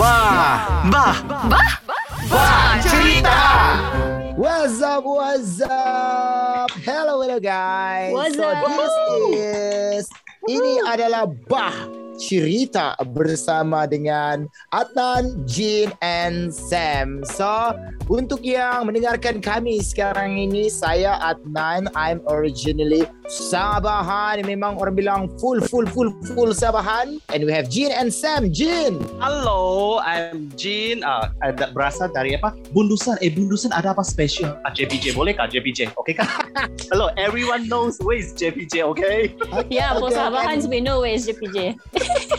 Bah cerita. What's up? Hello guys. What's up? So ini adalah Bah Cerita bersama dengan Atnan, Jean and Sam. So, untuk yang mendengarkan kami sekarang ini, saya Atnan. I'm originally Sabahan. Memang orang bilang full Sabahan. And we have Jean and Sam. Jean. Hello, I'm Jean. Berasal dari apa? Bundusan. Bundusan ada apa special? JPJ. Boleh kah? JPJ. Okay kah? Hello, everyone knows where is JPJ, okay? Yeah, for Sabahans we know where is JPJ.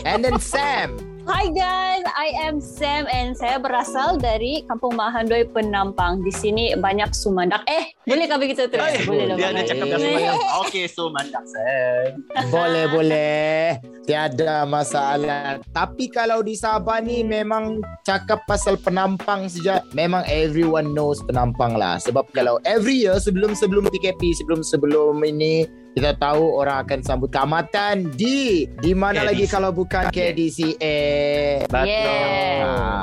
And then Sam. Hi guys, I am Sam and saya berasal dari Kampung Mahandoi Penampang. Di sini banyak Sumandak. Boleh kami kita terus? Boleh lah. Dia cakap dah Sumandak. Okey, Sumandak Sam. Boleh. Tiada masalah. Tapi kalau di Sabah ni memang cakap pasal Penampang saja. Memang everyone knows Penampang lah. Sebab kalau every year sebelum PKP, sebelum ini, kita tahu orang akan sambut keamatan di mana KDCA. Lagi kalau bukan KDCA.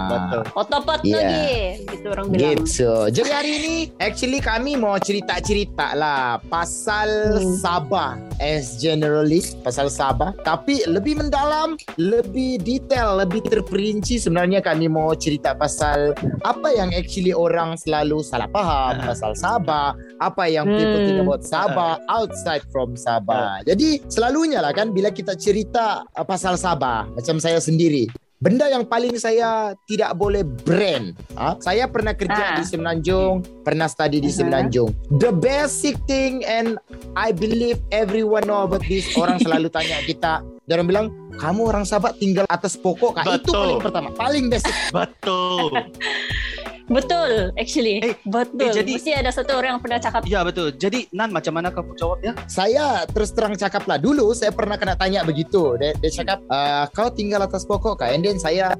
Betul. Otopat lagi. Itu orang bilang. Gitu. Jadi hari ini actually kami mau cerita-cerita lah pasal Sabah as generally pasal Sabah, tapi lebih mendalam, lebih detail, lebih terperinci sebenarnya kami mau cerita pasal apa yang actually orang selalu salah faham pasal Sabah, apa yang people think about Sabah outside from Sabah. Jadi selalunya lah kan bila kita cerita pasal Sabah, macam saya sendiri, benda yang paling saya tidak boleh brand. Saya pernah kerja di Semenanjung, pernah study di Semenanjung. The basic thing, and I believe everyone know about this. Orang selalu tanya kita, dia orang bilang, kamu orang Sabah tinggal atas pokok kah? Itu paling pertama, paling basic. Betul, actually. Betul. Jadi, mesti ada satu orang yang pernah cakap. Ya, betul. Jadi, Nan, macam mana kamu jawab ya? Saya terus terang cakap lah. Dulu, saya pernah kena tanya begitu. Dia cakap, kau tinggal atas pokok kah? And then, saya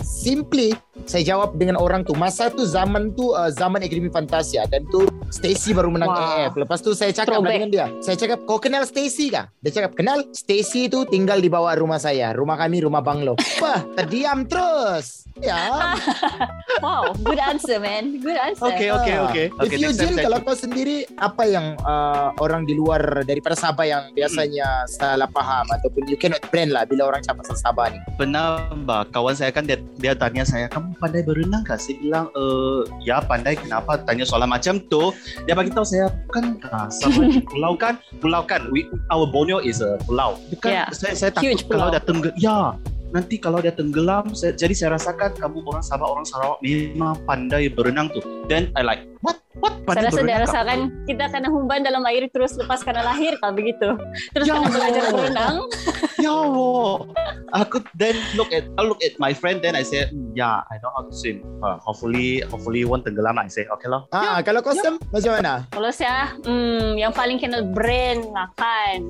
jawab dengan orang tu. Masa tu, zaman Akademi Fantasia. Dan tu, Stacy baru menang AF. Lepas tu, saya cakap dengan dia. Saya cakap, kau kenal Stacy kah? Dia cakap, kenal. Stacy tu tinggal di bawah rumah saya. Rumah kami, rumah banglo. Wah, terdiam terus. Ya. Wow, good answer, man. Good answer. Okay. If you Jin, kalau kau sendiri, apa yang orang di luar daripada Sabah yang biasanya salah faham ataupun you cannot brand lah bila orang cakap pasal Sabah ni? Pernah kawan saya kan, dia tanya saya, kamu pandai berenang kah? Saya bilang, ya pandai. Kenapa tanya soalan macam tu? Dia bagi tahu saya, bukan Sabah pulau kan. Our Borneo is a pulau. Bukan, yeah. Saya takut kalau dah tenggelam. Ya. Nanti kalau dia tenggelam, jadi saya rasakan kamu orang Sabah, orang Sarawak memang pandai berenang tu. Then I like, what? Saya rasa dia rasakan kita kena humban dalam air terus lepas kena lahir kan begitu. Terus kena belajar berenang. Ya Allah. Aku then I look at my friend, then I say, I know how to swim. Hopefully won't tenggelam lah. I say, okay lah. Kalau kau Sam, macam mana? Kalau saya, yang paling kena brand lah kan.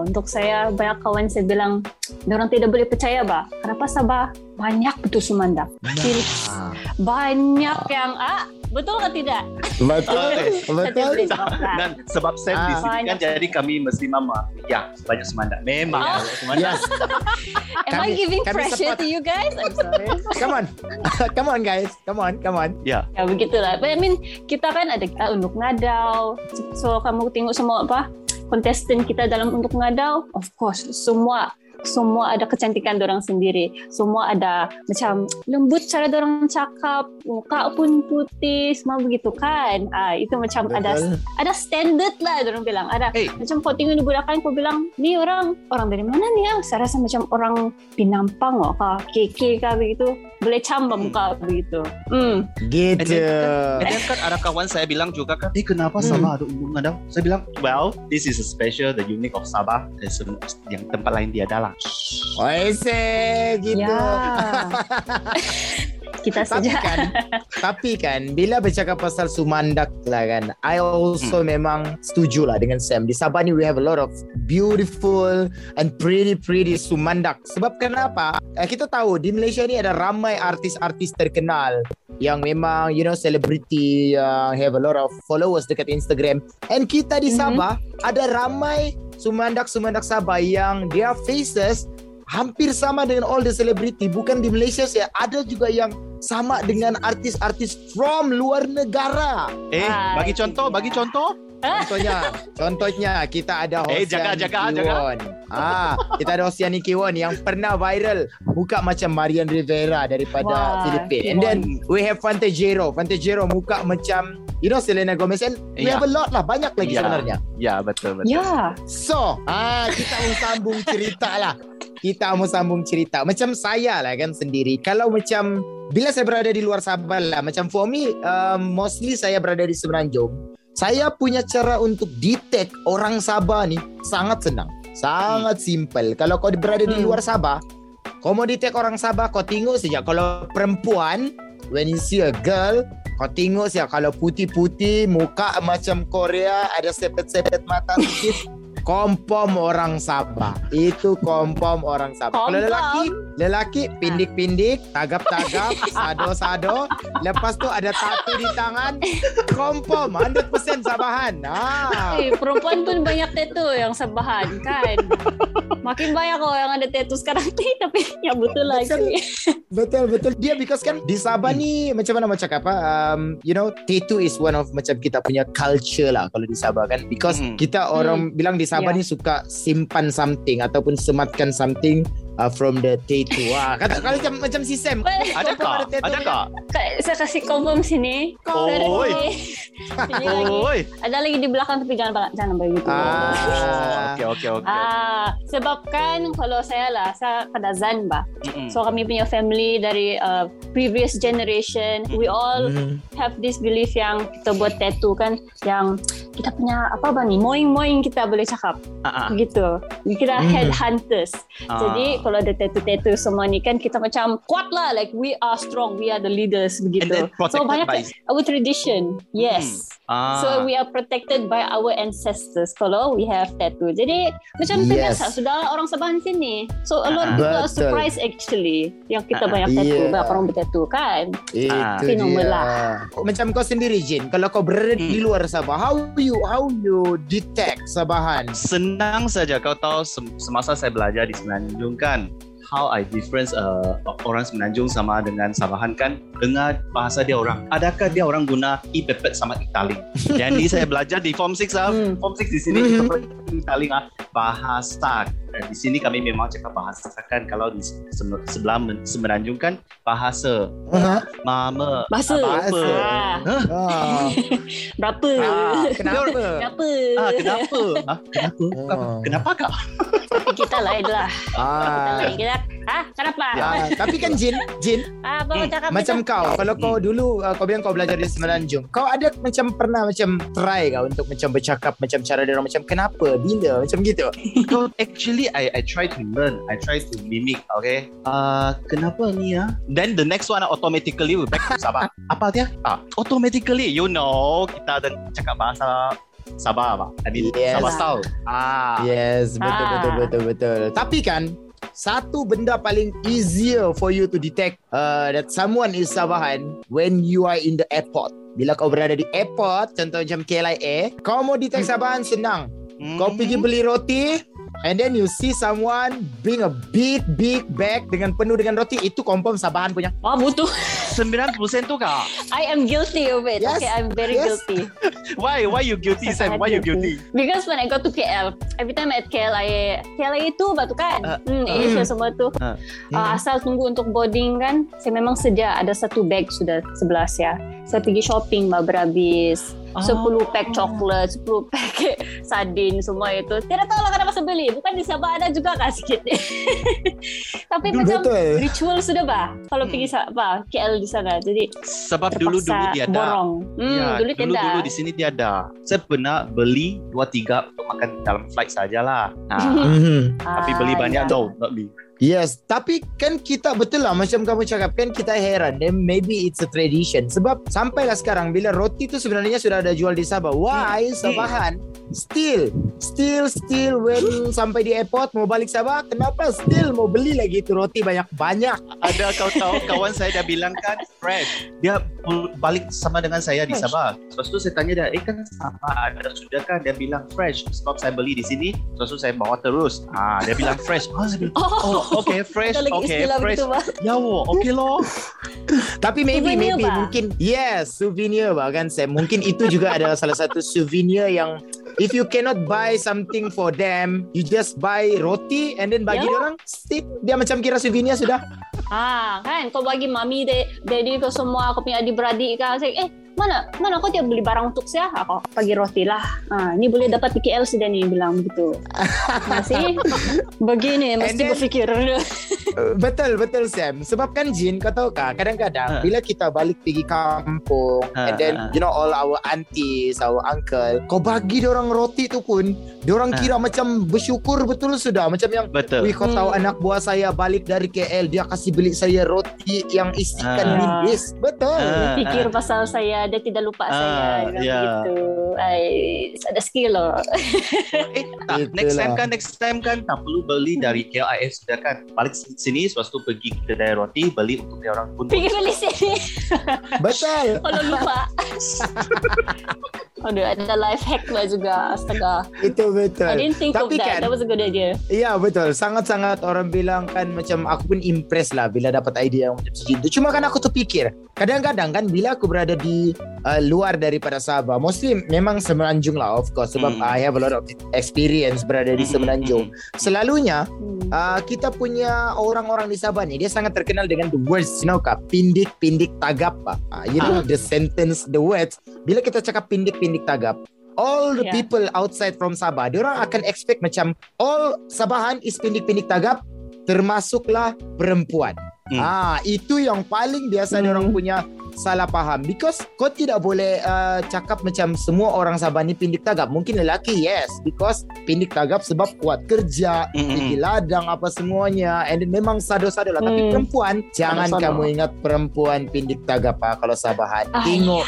Untuk saya, banyak kawan saya bilang, orang tidak boleh percaya bah. Kenapa Sabah banyak betul Sumandak? Banyak yang betul atau tidak? Betul. Dan sebab saya di sini kan, jadi kami mesti mama. Ya, banyak Sumandak. Memang banyak Sumandak. Yes. Am I giving pressure to you guys? I'm sorry. Come on guys. Ya, begitulah. I mean, kita kan ada untuk ngadau. So kamu tengok semua kontestan kita dalam untuk ngadau. Of course, semua ada kecantikan dorang sendiri. Semua ada macam lembut cara dorang cakap, muka pun putih, semua begitu kan. Itu macam ada standard lah dorang bilang. Ada macam kau tengok dibudakan, kau bilang, ni orang dari mana ni ya? Saya rasa macam orang Penampang kah, KK kah begitu. Boleh camba muka begitu. Gitu. Dan kan ada kawan saya bilang juga kan, kenapa Sabah ada undung ngadau? Saya bilang, well, this is a special, the unique of Sabah. Yang tempat lain dia ada lah. Gitu. Yeah. Kita saja. Tapi kan bila bercakap pasal Sumandak lah kan, I also memang setuju lah dengan Sam. Di Sabah ni we have a lot of beautiful and pretty Sumandak. Sebab kenapa? Kita tahu di Malaysia ni ada ramai artis-artis terkenal yang memang celebrity, have a lot of followers dekat Instagram. And kita di Sabah ada ramai Sumandak Sabah yang their faces hampir sama dengan all the celebrity. Bukan di Malaysia, saya ada juga yang sama dengan artis-artis from luar negara. Bagi contoh. Contohnya kita ada Hosea Niki Won. Kita ada Hosea Niki Won yang pernah viral muka macam Marian Rivera daripada Filipina. And then we have Fantajero muka macam Selena Gomez. And we have a lot lah, banyak lagi sebenarnya. Ya, betul. So, kita sambung cerita lah. Macam saya lah kan sendiri. Kalau macam bila saya berada di luar Sabah lah, macam for me mostly saya berada di Semenanjung. Saya punya cara untuk detect orang Sabah ni sangat senang, sangat simple. Kalau kau berada di luar Sabah, kau mau detect orang Sabah, kau tengok saja. Kalau perempuan, when you see a girl, kau tengok saja. Kalau putih-putih, muka macam Korea, ada sepet-sepet mata sedikit, kompom orang Sabah. Itu kompom orang Sabah. Kalau lelaki pindik-pindik, tagap-tagap, sado-sado. Lepas tu ada tato di tangan. Kompom 100% Sabahan. Perempuan pun banyak tato yang Sabahan kan. Makin banyak yang ada tato sekarang ni, tapi yang betul lagi. Betul. Dia because kan di Sabah ni macam mana macam apa? Tato is one of macam kita punya culture lah kalau di Sabah kan. Because kita orang bilang di Sabah ni suka simpan something ataupun sematkan something from the tattoo. Kalau macam si Sam, Adakah? Saya kasih confirm sini. Oi. Ada lagi di belakang tapi jangan begitu. Okey. Sebab kan kalau saya Kadazan bah. So kami punya family dari previous generation, we all have this belief yang kita buat tattoo kan, yang kita punya moing-moing kita boleh cakap. Gitu. Kita headhunters. Jadi kalau ada tattoo-tattoo semua ni kan, kita macam kuat lah, like we are strong, we are the leaders begitu. So banyak our tradition, yes. So we are protected by our ancestors kalau we have tattoo. Jadi macam terbiasa sudah orang Sabahan sini. So a lot of people are surprised actually yang kita banyak tattoo, banyak orang bertattoo kan. Fenomena lah. Macam kau sendiri Jin, kalau kau berada di luar Sabah, how you detect Sabahan? Senang saja, kau tahu semasa saya belajar di Semenanjung kan, how I difference orang Semenanjung sama dengan Sabahan kan, dengar bahasa dia orang. Adakah dia orang guna i-pepet sama i-taling? Jadi saya belajar di form 6 form 6 di sini i-taling bahasa. Di sini kami memang cakap bahasa kan, kalau di sebelah Semenanjung kan bahasa. Mama. Bahasa. Berapa? Kenapa? Kenapa kak? Kita lain lah. Kenapa? Ya, tapi kan Jin. Macam kau, kalau kau dulu kau bilang kau belajar di Semenanjung, kau ada macam pernah macam try kau untuk macam bercakap macam cara dia orang macam kenapa, bila macam gitu. Kau actually I try to learn, I try to mimic, okay? Kenapa ni ya? Then the next one automatically we back to Sabah. Apa dia? Automatically you know kita ada cakap bahasa Sabah apa? Sabah style. Yes, betul. Tapi kan satu benda paling easier for you to detect that someone is Sabahan when you are in the airport. Bila kau berada di airport, contoh macam KLIA, kau mau detect Sabahan senang. Kau pergi beli roti, and then you see someone bring a big bag dengan penuh dengan roti, itu confirm Sabahan punya. Butuh 90% tu kak. I am guilty of it. Yes. Okay, I'm very guilty. Why you guilty, Sam? Why you guilty? Because when I go to KL, every time at KLIA tu batu kan. Asia semua tu. Asal tunggu untuk boarding kan, saya memang sedia ada satu bag sudah 11 ya. Saya pergi shopping berhabis. 10 pack coklat, 10 pack sardin, semua itu. Tidak tahu lah kenapa saya beli. Bukan di Sabah ada juga kah sikit. Tapi macam betul. Ritual sudah bah. Kalau pergi KL di sana. Jadi sebab dulu dia ada. Dulu di sini dia ada. Saya pernah beli 2-3 untuk makan dalam flight sajalah. Tapi beli banyak not beli. Yes, tapi kan kita betul lah macam kamu cakap kan, kita heran then maybe it's a tradition. Sebab sampailah sekarang bila roti tu sebenarnya sudah ada jual di Sabah. Why Sabahan still when sampai di airport mau balik Sabah, kenapa still mau beli lagi itu roti banyak-banyak? Ada kau tahu kawan saya dah bilang kan fresh. Dia balik sama dengan saya di Sabah. Terus tu saya tanya dia, kan Sabah ada sudah kan? Dia bilang fresh. Sebab saya beli di sini, terus tu saya bawa terus. Dia bilang fresh. Saya bilang, Okay, fresh. Okay, fresh. Jawa, okay loh. Tapi maybe ba? Mungkin yes, souvenir bah kan Sam. Mungkin itu juga adalah salah satu souvenir yang if you cannot buy something for them, you just buy roti and then bagi orang. Stick dia macam kira souvenir sudah. Ah kan, kau bagi mami daddy kau semua, kau punya adik-beradik kan. Saya mana kau tiap beli barang untuk saya, aku pagi roti lah. Ah, ni boleh dapat PKL sudah ni bilang gitu. Masih begini mesti berfikir. Betul Sam. Sebab kan Jin, kau tahu kan kadang-kadang bila kita balik pergi kampung and then you know all our aunties, our uncle, kau bagi dorang roti tu pun dorang kira macam bersyukur betul sudah. Macam yang wih, kau tahu anak buah saya balik dari KL, dia kasih beli saya roti yang isikan linggis. Betul. Fikir pasal saya, dia tidak lupa saya gitu. Ada skill loh. Next time kan tak perlu beli dari KLIS sudah kan. Balik sini lepas tu pergi kedai roti beli untuk orang pun. Pergi beli sini. Betul. Kalau lupa. Aduh, ada life hack lah juga. Astaga. Itu betul. I didn't think of that. That was a good idea. Ya, betul. Sangat-sangat orang bilang kan macam aku pun impress lah bila dapat idea yang macam segitu. Cuma kan aku terfikir, kadang-kadang kan bila aku berada di luar daripada Sabah, mostly memang Semenanjung lah of course. Sebab I have a lot of experience berada di Semenanjung. Selalunya, kita punya orang-orang di Sabah ni, dia sangat terkenal dengan the words, you know kak, pindik-pindik tagap lah. You know the sentence, the words. Bila kita cakap pindik-pindik tagap, all the people outside from Sabah, diorang akan expect macam all Sabahan is pindik-pindik tagap, termasuklah perempuan. Itu yang paling biasa diorang punya salah faham, because kau tidak boleh cakap macam semua orang Sabah ni pindik tagap. Mungkin lelaki yes, because pindik tagap sebab kuat kerja, pergi ladang apa semuanya, and then memang sado-sado lah. Tapi perempuan, jangan kamu ingat perempuan pindik tagap kalau Sabahan. Tengok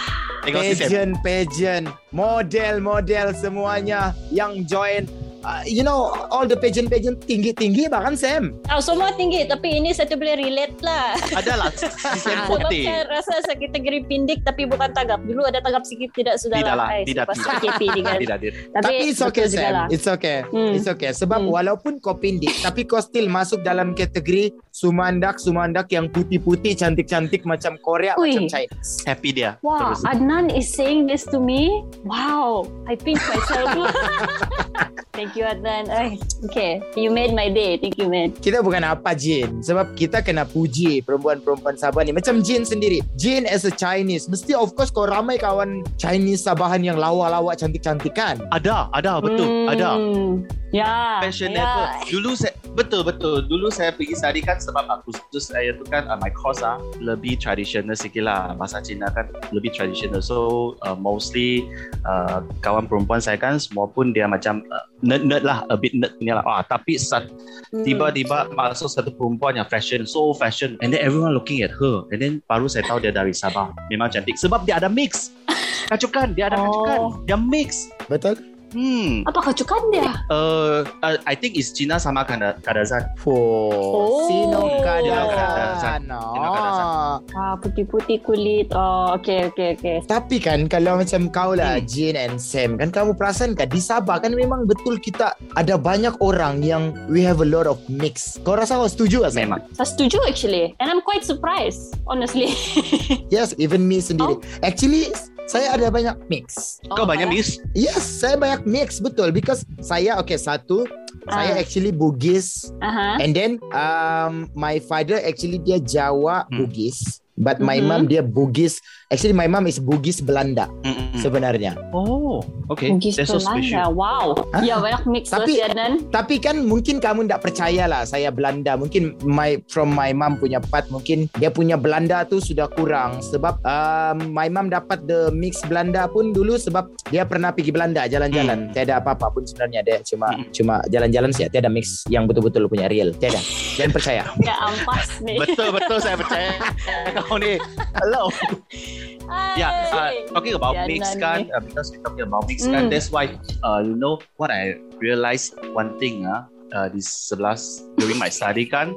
pageant, model-model semuanya yang join. You know, all the pageant tinggi-tinggi bahkan Sam. Semua tinggi, tapi ini saya boleh relate lah. Adalah Sam Putih. Saya rasa saya kategori pindik tapi bukan tagap. Dulu ada tagap sikit, tidak sudah lah. Tidak. Tapi it's okay Sam. It's okay. It's okay. Sebab walaupun kau pindik, tapi kau still masuk dalam kategori sumandak yang putih-putih, cantik-cantik macam Korea, macam Chinese. Happy dia. Wow, terus. Adnan is saying this to me. Wow, I think myself. Thank you Adnan. Okay, you made my day. Thank you man. Kita bukan apa Jin, sebab kita kena puji perempuan-perempuan Sabah ni. Macam Jin sendiri, Jin as a Chinese, mesti of course kau ramai kawan Chinese Sabahan yang lawa-lawa cantik-cantik kan? Ada betul, ada. Ya. Fashionable. Yeah. Dulu saya betul. Dulu saya pergi sari kan sebab aku just saya tu kan my course lebih traditional sikit lah. Bahasa Cina kan lebih traditional. So mostly kawan perempuan saya kan semua pun dia macam nerd lah, a bit nerd punya lah. Tapi tiba-tiba masuk satu perempuan yang fashion, so fashion, and then everyone looking at her, and then baru saya tahu dia dari Sabah. Memang cantik sebab dia ada mix. Kacukan. Dia mix. Betul. Apa kacukan dia? I think it's Cina sama Kadazan. Kadazan. Putih-putih kulit. Okay. Tapi kan kalau macam kau lah Jane and Sam, kan kamu perasan kan di Sabah kan memang betul kita ada banyak orang yang we have a lot of mix. Kau rasa kau setuju tak Sam? Memang. Saya setuju actually, and I'm quite surprised honestly. Yes, even me sendiri. Actually saya ada banyak mix. Kau banyak mix? Yes, saya banyak mix, betul. Because saya, satu, saya actually Bugis. And then, my father actually dia Jawa Bugis. But my mom dia Bugis. Actually, my mom is Bugis Belanda sebenarnya. Oh, okay. Bugis Belanda, so special. Wow. Ya, banyak mix. Tapi kan mungkin kamu tak percaya lah saya Belanda. Mungkin from my mom punya part, mungkin dia punya Belanda tu sudah kurang. Sebab my mom dapat the mix Belanda pun dulu sebab dia pernah pergi Belanda jalan-jalan. Tiada apa-apa pun sebenarnya dia. Cuma jalan-jalan sih. Tiada mix yang betul-betul punya real. Tiada. Jangan percaya. Ya, ampas nih. Betul-betul saya percaya. Ni. Hello. Yeah, talking about mix kan, because we talking about mix kan, that's why you know what I realized one thing di sebelah during my study kan,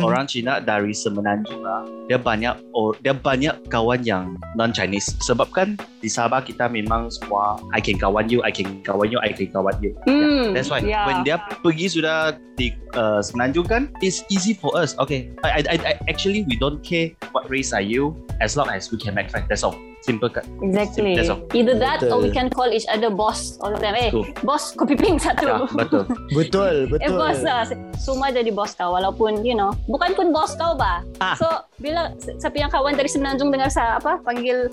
orang Cina dari Semenanjung lah, dia banyak kawan yang non Chinese. Sebab kan di Sabah kita memang semua I can kawan you. Yeah, that's why when dia pergi sudah di Semenanjung kan, it's easy for us. Okay, I actually we don't care what race are you as long as we can make friends. That's all. Simple kan? Exactly. Simple, either that betul. Or we can call each other boss all of them. Eh, betul. Boss kopi pink satu. Nah, betul. betul. Eh, boss lah. Semua jadi boss kau walaupun you know, bukan pun boss kau bah. Ah. So bila siapa yang kawan dari Semenanjung dengar panggil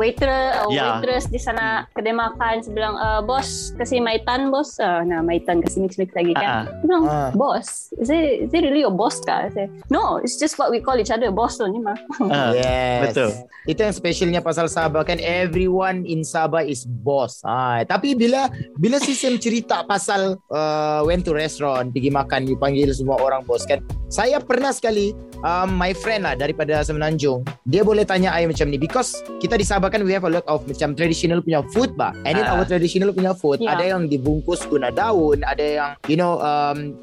waiter or waitress di sana kedai makan, sebilang boss kasi maitan boss. Nah, maitan kasi mix lagi kan. Bilang, boss. Is it really your boss kah? Say, no, it's just what we call each other boss tu ni mah. Yes. Betul. Itu yang specialnya pasal Sabah kan, everyone in Sabah is boss. Tapi bila sistem cerita pasal went to restaurant, pergi makan, you panggil semua orang boss kan. Saya pernah sekali my friend lah daripada Semenanjung, dia boleh tanya I macam ni because kita di Sabah kan we have a lot of macam traditional punya food bah. And then our traditional punya food ada yang dibungkus guna daun, ada yang you know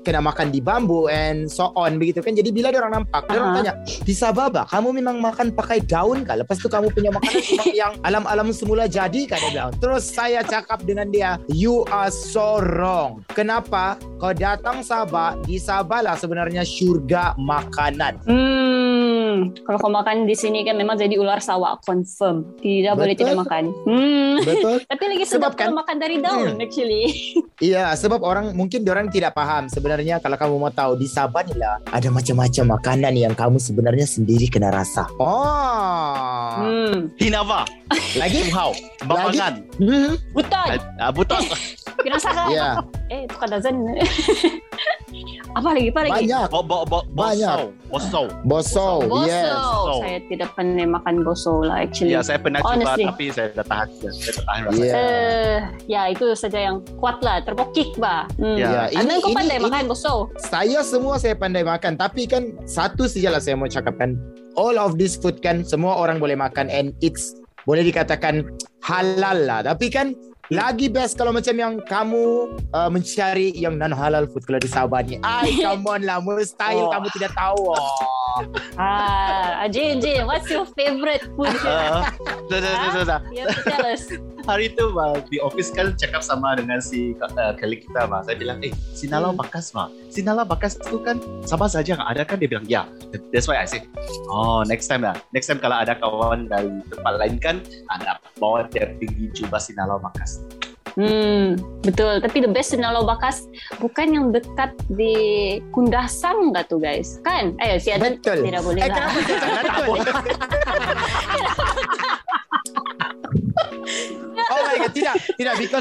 kena makan di bambu and so on begitu kan. Jadi bila dia orang nampak, dia orang tanya, "Di Sabah bah, kamu memang makan pakai daun kah? Lepas tu kamu punya makanan yang alam-alam semula jadi," kata dia. Terus saya cakap dengan dia, "You are so wrong. Kenapa kau datang Sabah? Di Sabah lah sebenarnya syurga makanan." Kalau kau makan di sini kan memang jadi ular sawah, confirm. Tidak boleh tidak makan. Betul. Tapi lagi sedap kan? Kalau makan dari daun actually. Iya, sebab orang mungkin orang tidak paham sebenarnya. Kalau kamu mau tahu, di Sabah ni lah ada macam-macam makanan yang kamu sebenarnya sendiri kena rasa. Hinava. Lagi Muhau. Bapangan. Butan. Butan. Pirasakan. Yeah. Eh, tukar dazan. Apa lagi? Banyak. Bosso. Yes. Saya tidak pernah makan bosso lah actually. Ya, saya pernah coba tapi saya dah tahan. Rasa. Ya, itu saja yang kuat lah. Terpokik bah. Adnan, kau pandai makan bosso? Saya pandai makan. Tapi kan satu sajalah saya mau cakapkan. All of this food kan semua orang boleh makan and it's boleh dikatakan halal lah. Tapi kan lagi best kalau macam yang kamu mencari yang non halal food kalau di Sabah ni. Come on lah, mustahil kamu tidak tahu. Jin, what's your favorite food? Dah. Tell us. Hari tu bah, di office kan cakap sama dengan si colleague kita bah. Saya bilang, Sinalau bakas bah. Sinalau bakas tu kan sama saja yang ada kan, dia bilang ya. That's why I say, next time kalau ada kawan dari tempat lain kan, anda bawa dia pergi cuba Sinalau bakas. Betul. Tapi the best Sinalau bakas bukan yang dekat di Kundasang enggak tu guys? Kan? Ayo si Adan tidak boleh lah. Oh my god, tidak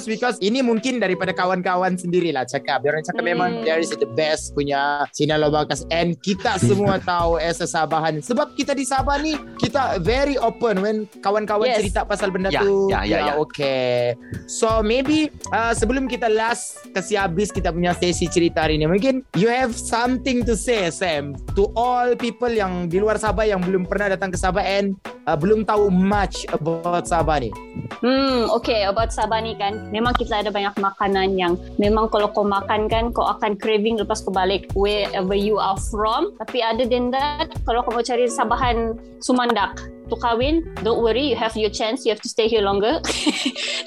because ini mungkin daripada kawan-kawan sendirilah cakap. Dia orang cakap memang there is the best punya Sinalau bakas and kita semua tahu as a Sabahan. Sebab kita di Sabah ni kita very open when kawan-kawan cerita pasal benda tu. Ya. Okay. So maybe sebelum kita last kasi habis kita punya sesi cerita hari ni, mungkin you have something to say Sam to all people yang di luar Sabah yang belum pernah datang ke Sabah and belum tahu much about Sabah ni. Okay, about Sabah ni kan, memang kita ada banyak makanan yang memang kalau kau makan kan, kau akan craving lepas kau balik wherever you are from. Tapi other than that, kalau kau mau cari Sabahan Sumandak tu kahwin, don't worry, you have your chance, you have to stay here longer.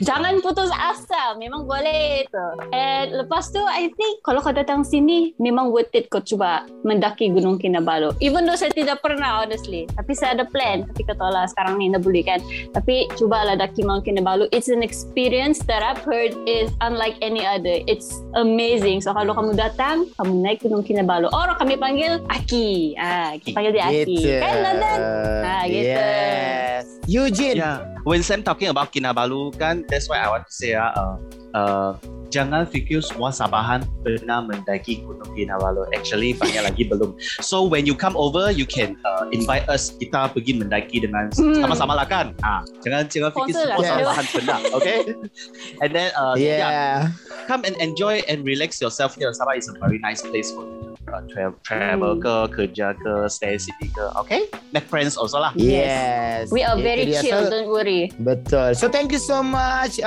Jangan putus asa, memang boleh itu. And lepas tu I think kalau kau datang sini memang worth it kau cuba mendaki Gunung Kinabalu, even though saya tidak pernah honestly, tapi saya ada plan, tapi kau tahu lah sekarang ni dah boleh kan, tapi cubalah daki Mount Kinabalu. It's an experience that I've heard is unlike any other, it's amazing. So kalau kamu datang, kamu naik Gunung Kinabalu, orang kami panggil Aki, kita panggil dia Aki kan London, gitu. Yes, Eugene. Yeah. When Sam talking about Kinabalu kan, that's why I want to say jangan fikir semua Sabahan pernah mendaki Gunung Kinabalu. Actually banyak lagi belum. So when you come over, you can invite us. Kita pergi mendaki dengan sama-sama lah kan. Jangan fikir semua Sabahan pernah. Okay. And then come and enjoy and relax yourself here. Sabah is a very nice place for you. travel ke, kerja ke, stay city ke. Okay, make friends also lah. Yes, we are very chill, don't worry. Betul. So thank you so much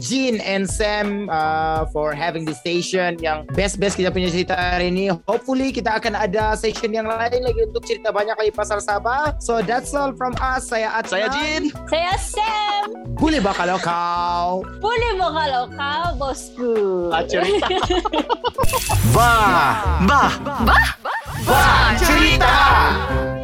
Jean and Sam for having this session yang best-best kita punya cerita hari ini. Hopefully kita akan ada session yang lain lagi untuk cerita banyak lagi pasal Sabah. So that's all from us. Saya Atnan, saya Jean, saya Sam. Boleh ba kalau kau, boleh ba kalau kau bosku. Cerita. Bah, bah, bah, bah, bah, bah, bah, cerita.